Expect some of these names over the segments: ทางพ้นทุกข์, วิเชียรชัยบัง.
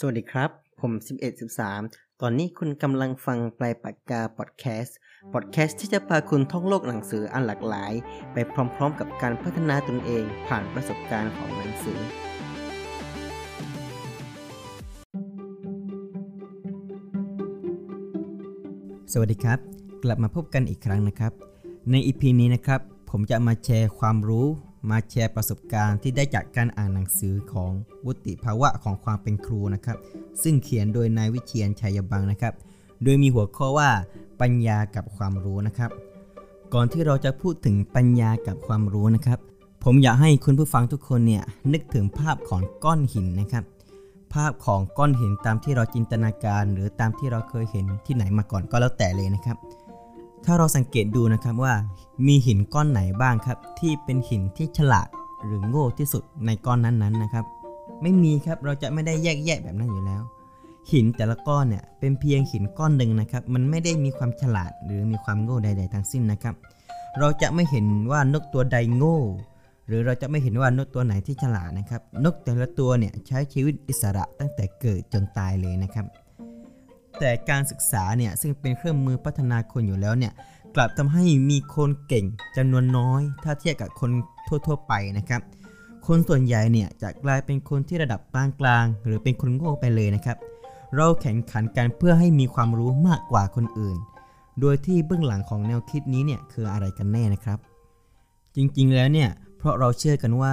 สวัสดีครับผม1113ตอนนี้คุณกำลังฟังปลายปากกาพอดแคสต์ที่จะพาคุณท่องโลกหนังสืออันหลากหลายไปพร้อมๆกับการพัฒนาตนเองผ่านประสบการณ์ของหนังสือสวัสดีครับกลับมาพบกันอีกครั้งนะครับใน EP นี้นะครับผมจะมาแชร์ความรู้มาแชร์ประสบการณ์ที่ได้จากการอ่านหนังสือของวุฒิภาวะของความเป็นครูนะครับซึ่งเขียนโดยนายวิเชียรชัยบังนะครับโดยมีหัวข้อว่าปัญญากับความรู้นะครับก่อนที่เราจะพูดถึงปัญญากับความรู้นะครับผมอยากให้คุณผู้ฟังทุกคนเนี่ยนึกถึงภาพของก้อนหินนะครับภาพของก้อนหินตามที่เราจินตนาการหรือตามที่เราเคยเห็นที่ไหนมาก่อนก็แล้วแต่เลยนะครับถ้าเราสังเกตดูนะครับว่ามีหินก้อนไหนบ้างครับที่เป็นหินที่ฉลาดหรือโง่ที่สุดในก้อนนั้นๆนะครับไม่มีครับเราจะไม่ได้แยกแยะแบบนั้นอยู่แล้วหินแต่ละก้อนเนี่ยเป็นเพียงหินก้อนหนึ่งนะครับมันไม่ได้มีความฉลาดหรือมีความโง่ใดๆทั้งสิ้นนะครับเราจะไม่เห็นว่านกตัวใดโง่หรือเราจะไม่เห็นว่านกตัวไหนที่ฉลาดนะครับนกแต่ละตัวเนี่ยใช้ชีวิตอิสระตั้งแต่เกิดจนตายเลยนะครับแต่การศึกษาเนี่ยซึ่งเป็นเครื่องมือพัฒนาคนอยู่แล้วเนี่ยกลับทำให้มีคนเก่งจำนวนน้อยถ้าเทียบกับคนทั่วๆไปนะครับคนส่วนใหญ่เนี่ยจะกลายเป็นคนที่ระดับปานกลางหรือเป็นคนโง่ไปเลยนะครับเราแข่งขันกันเพื่อให้มีความรู้มากกว่าคนอื่นโดยที่เบื้องหลังของแนวคิดนี้เนี่ยคืออะไรกันแน่นะครับจริงๆแล้วเนี่ยเพราะเราเชื่อกันว่า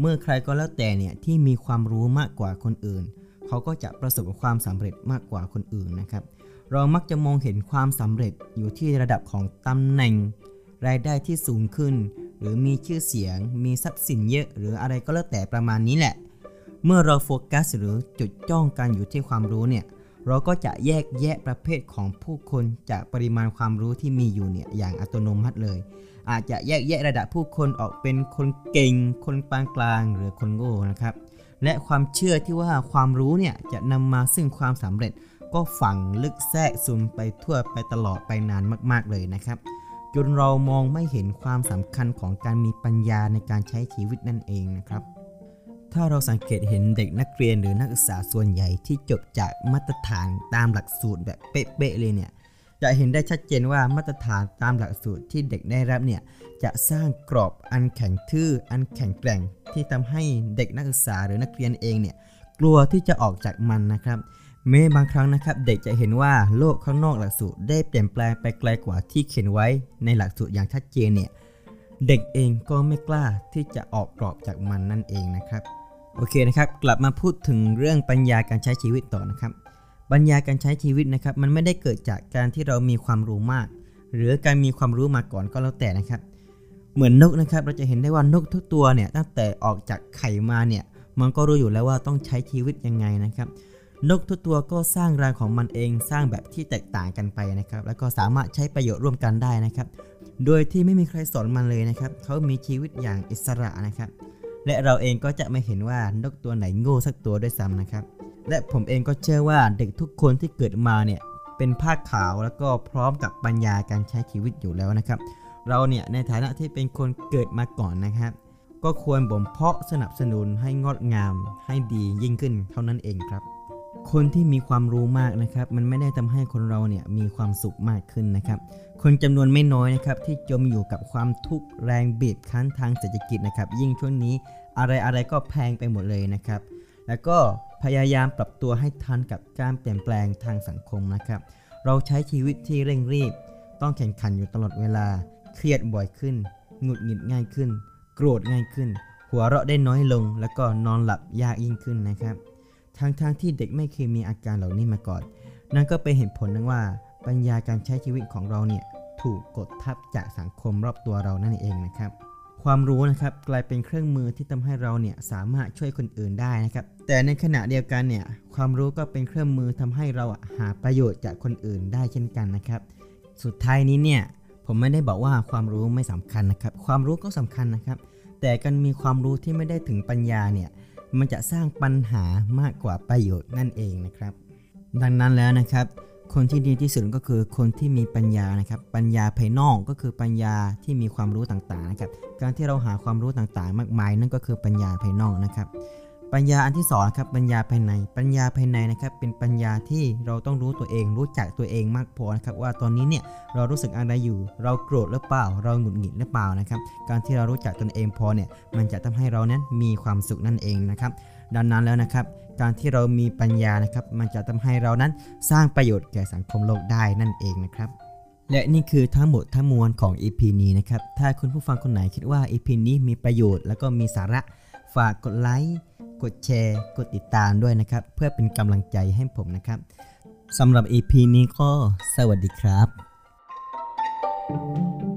เมื่อใครก็แล้วแต่เนี่ยที่มีความรู้มากกว่าคนอื่นเขาก็จะประสบความสำเร็จมากกว่าคนอื่นนะครับเรามักจะมองเห็นความสำเร็จอยู่ที่ระดับของตำแหน่งรายได้ที่สูงขึ้นหรือมีชื่อเสียงมีทรัพย์สินเยอะหรืออะไรก็แล้วแต่ประมาณนี้แหละเมื่อเราโฟกัสหรือจดจ้องกันอยู่ที่ความรู้เนี่ยเราก็จะแยกแยะประเภทของผู้คนจากปริมาณความรู้ที่มีอยู่เนี่ยอย่างอัตโนมัติเลยอาจจะแยกแยะระดับผู้คนออกเป็นคนเก่งคนปานกลางหรือคนโง่นะครับและความเชื่อที่ว่าความรู้เนี่ยจะนำมาซึ่งความสำเร็จก็ฝังลึกแทรกซึมไปทั่วไปตลอดไปนานมากๆเลยนะครับจนเรามองไม่เห็นความสำคัญของการมีปัญญาในการใช้ชีวิตนั่นเองนะครับถ้าเราสังเกตเห็นเด็กนักเรียนหรือนักศึกษาส่วนใหญ่ที่จบจากมาตรฐานตามหลักสูตรแบบเป๊ะๆเลยเนี่ยจะเห็นได้ชัดเจนว่ามาตรฐานตามหลักสูตรที่เด็กได้รับเนี่ยจะสร้างกรอบอันแข็งทื่ออันแข็งแกร่งที่ทำให้เด็กนักศึกษาหรือนักเรียนเองเนี่ยกลัวที่จะออกจากมันนะครับแม้บางครั้งนะครับเด็กจะเห็นว่าโลกข้างนอกหลักสูตรได้เปลี่ยนแปลงไปไกลกว่าที่เขียนไว้ในหลักสูตรอย่างชัดเจนเนี่ยเด็กเองก็ไม่กล้าที่จะออกกรอบจากมันนั่นเองนะครับโอเคนะครับกลับมาพูดถึงเรื่องปัญญาการใช้ชีวิตต่อนะครับปัญญาการใช้ชีวิตนะครับมันไม่ได้เกิดจากการที่เรามีความรู้มากหรือการมีความรู้มาก่อนก็แล้วแต่นะครับเหมือนนกนะครับเราจะเห็นได้ว่านกทุกตัวเนี่ยตั้งแต่ออกจากไข่มาเนี่ยมันก็รู้อยู่แล้วว่าต้องใช้ชีวิตยังไงนะครับนกทุกตัวก็สร้างรังของมันเองสร้างแบบที่แตกต่างกันไปนะครับแล้วก็สามารถใช้ประโยชน์ร่วมกันได้นะครับโดยที่ไม่มีใครสอนมันเลยนะครับเขามีชีวิตอย่างอิสระนะครับและเราเองก็จะไม่เห็นว่านกตัวไหนโง่สักตัวด้วยซ้ำนะครับและผมเองก็เชื่อว่าเด็กทุกคนที่เกิดมาเนี่ยเป็นผ้าขาวแล้วก็พร้อมกับปัญญาการใช้ชีวิตอยู่แล้วนะครับเราเนี่ยในฐานะที่เป็นคนเกิดมาก่อนนะครับก็ควรบ่มเพาะสนับสนุนให้งดงามให้ดียิ่งขึ้นเท่านั้นเองครับคนที่มีความรู้มากนะครับมันไม่ได้ทำให้คนเราเนี่ยมีความสุขมากขึ้นนะครับคนจำนวนไม่น้อยนะครับที่จมอยู่กับความทุกข์แรงบีบคั้นทางเศรษฐกิจนะครับยิ่งช่วงนี้อะไรก็แพงไปหมดเลยนะครับแล้วก็พยายามปรับตัวให้ทันกับการเปลี่ยนแปลงทางสังคมนะครับเราใช้ชีวิตที่เร่งรีบต้องแข่งขันอยู่ตลอดเวลาเครียดบ่อยขึ้นหงุดหงิดง่ายขึ้นโกรธง่ายขึ้นหัวเราะได้น้อยลงแล้วก็นอนหลับยากยิ่งขึ้นนะครับทั้งที่เด็กไม่เคยมีอาการเหล่านี้มาก่อนนั่นก็เป็นเหตุผลนึงว่าปัญญาการใช้ชีวิตของเราเนี่ยถูกกดทับจากสังคมรอบตัวเรานั่นเองนะครับความรู้นะครับกลายเป็นเครื่องมือที่ทำให้เราเนี่ยสามารถช่วยคนอื่นได้นะครับแต่ในขณะเดียวกันเนี่ยความรู้ก็เป็นเครื่องมือทำให้เราหาประโยชน์จากคนอื่นได้เช่นกันนะครับสุดท้ายนี้เนี่ยผมไม่ได้บอกว่าความรู้ไม่สำคัญนะครับความรู้ก็สำคัญนะครับแต่การมีความรู้ที่ไม่ได้ถึงปัญญาเนี่ยมันจะสร้างปัญหามากกว่าประโยชน์นั่นเองนะครับดังนั้นแล้วนะครับคนที่ดีที่สุดก็คือคนที่มีปัญญานะครับปัญญาภายนอกก็คือปัญญาที่มีความรู้ต่างๆนะครับการที่เราหาความรู้ต่างๆมากมายนั่นก็คือปัญญาภายนอกนะครับ ปัญญาอันที่2ครับปัญญาภายในนะครับเป็นปัญญาที่เราต้องรู้ตัวเองรู้จักตัวเองมากพอนะครับว่าตอนนี้เนี่ยเรารู้สึกอะไรอยู่เราโกรธหรือเปล่าเราหงุดหงิดหรือเปล่านะครับการที่เรารู้จักตนเองพอเนี่ยมันจะทำให้เรานั้นมีความสุขนั่นเองนะครับดังนั้นแล้วนะครับการที่เรามีปัญญานะครับมันจะทำให้เรานั้นสร้างประโยชน์แก่สังคมโลกได้นั่นเองนะครับและนี่คือทั้งหมดทั้งมวลของ EP นี้นะครับถ้าคุณผู้ฟังคนไหนคิดว่า EP นี้มีประโยชน์แล้วก็มีสาระฝากกดไลค์กดแชร์กดติดตามด้วยนะครับเพื่อเป็นกำลังใจให้ผมนะครับสำหรับ EP นี้ก็สวัสดีครับ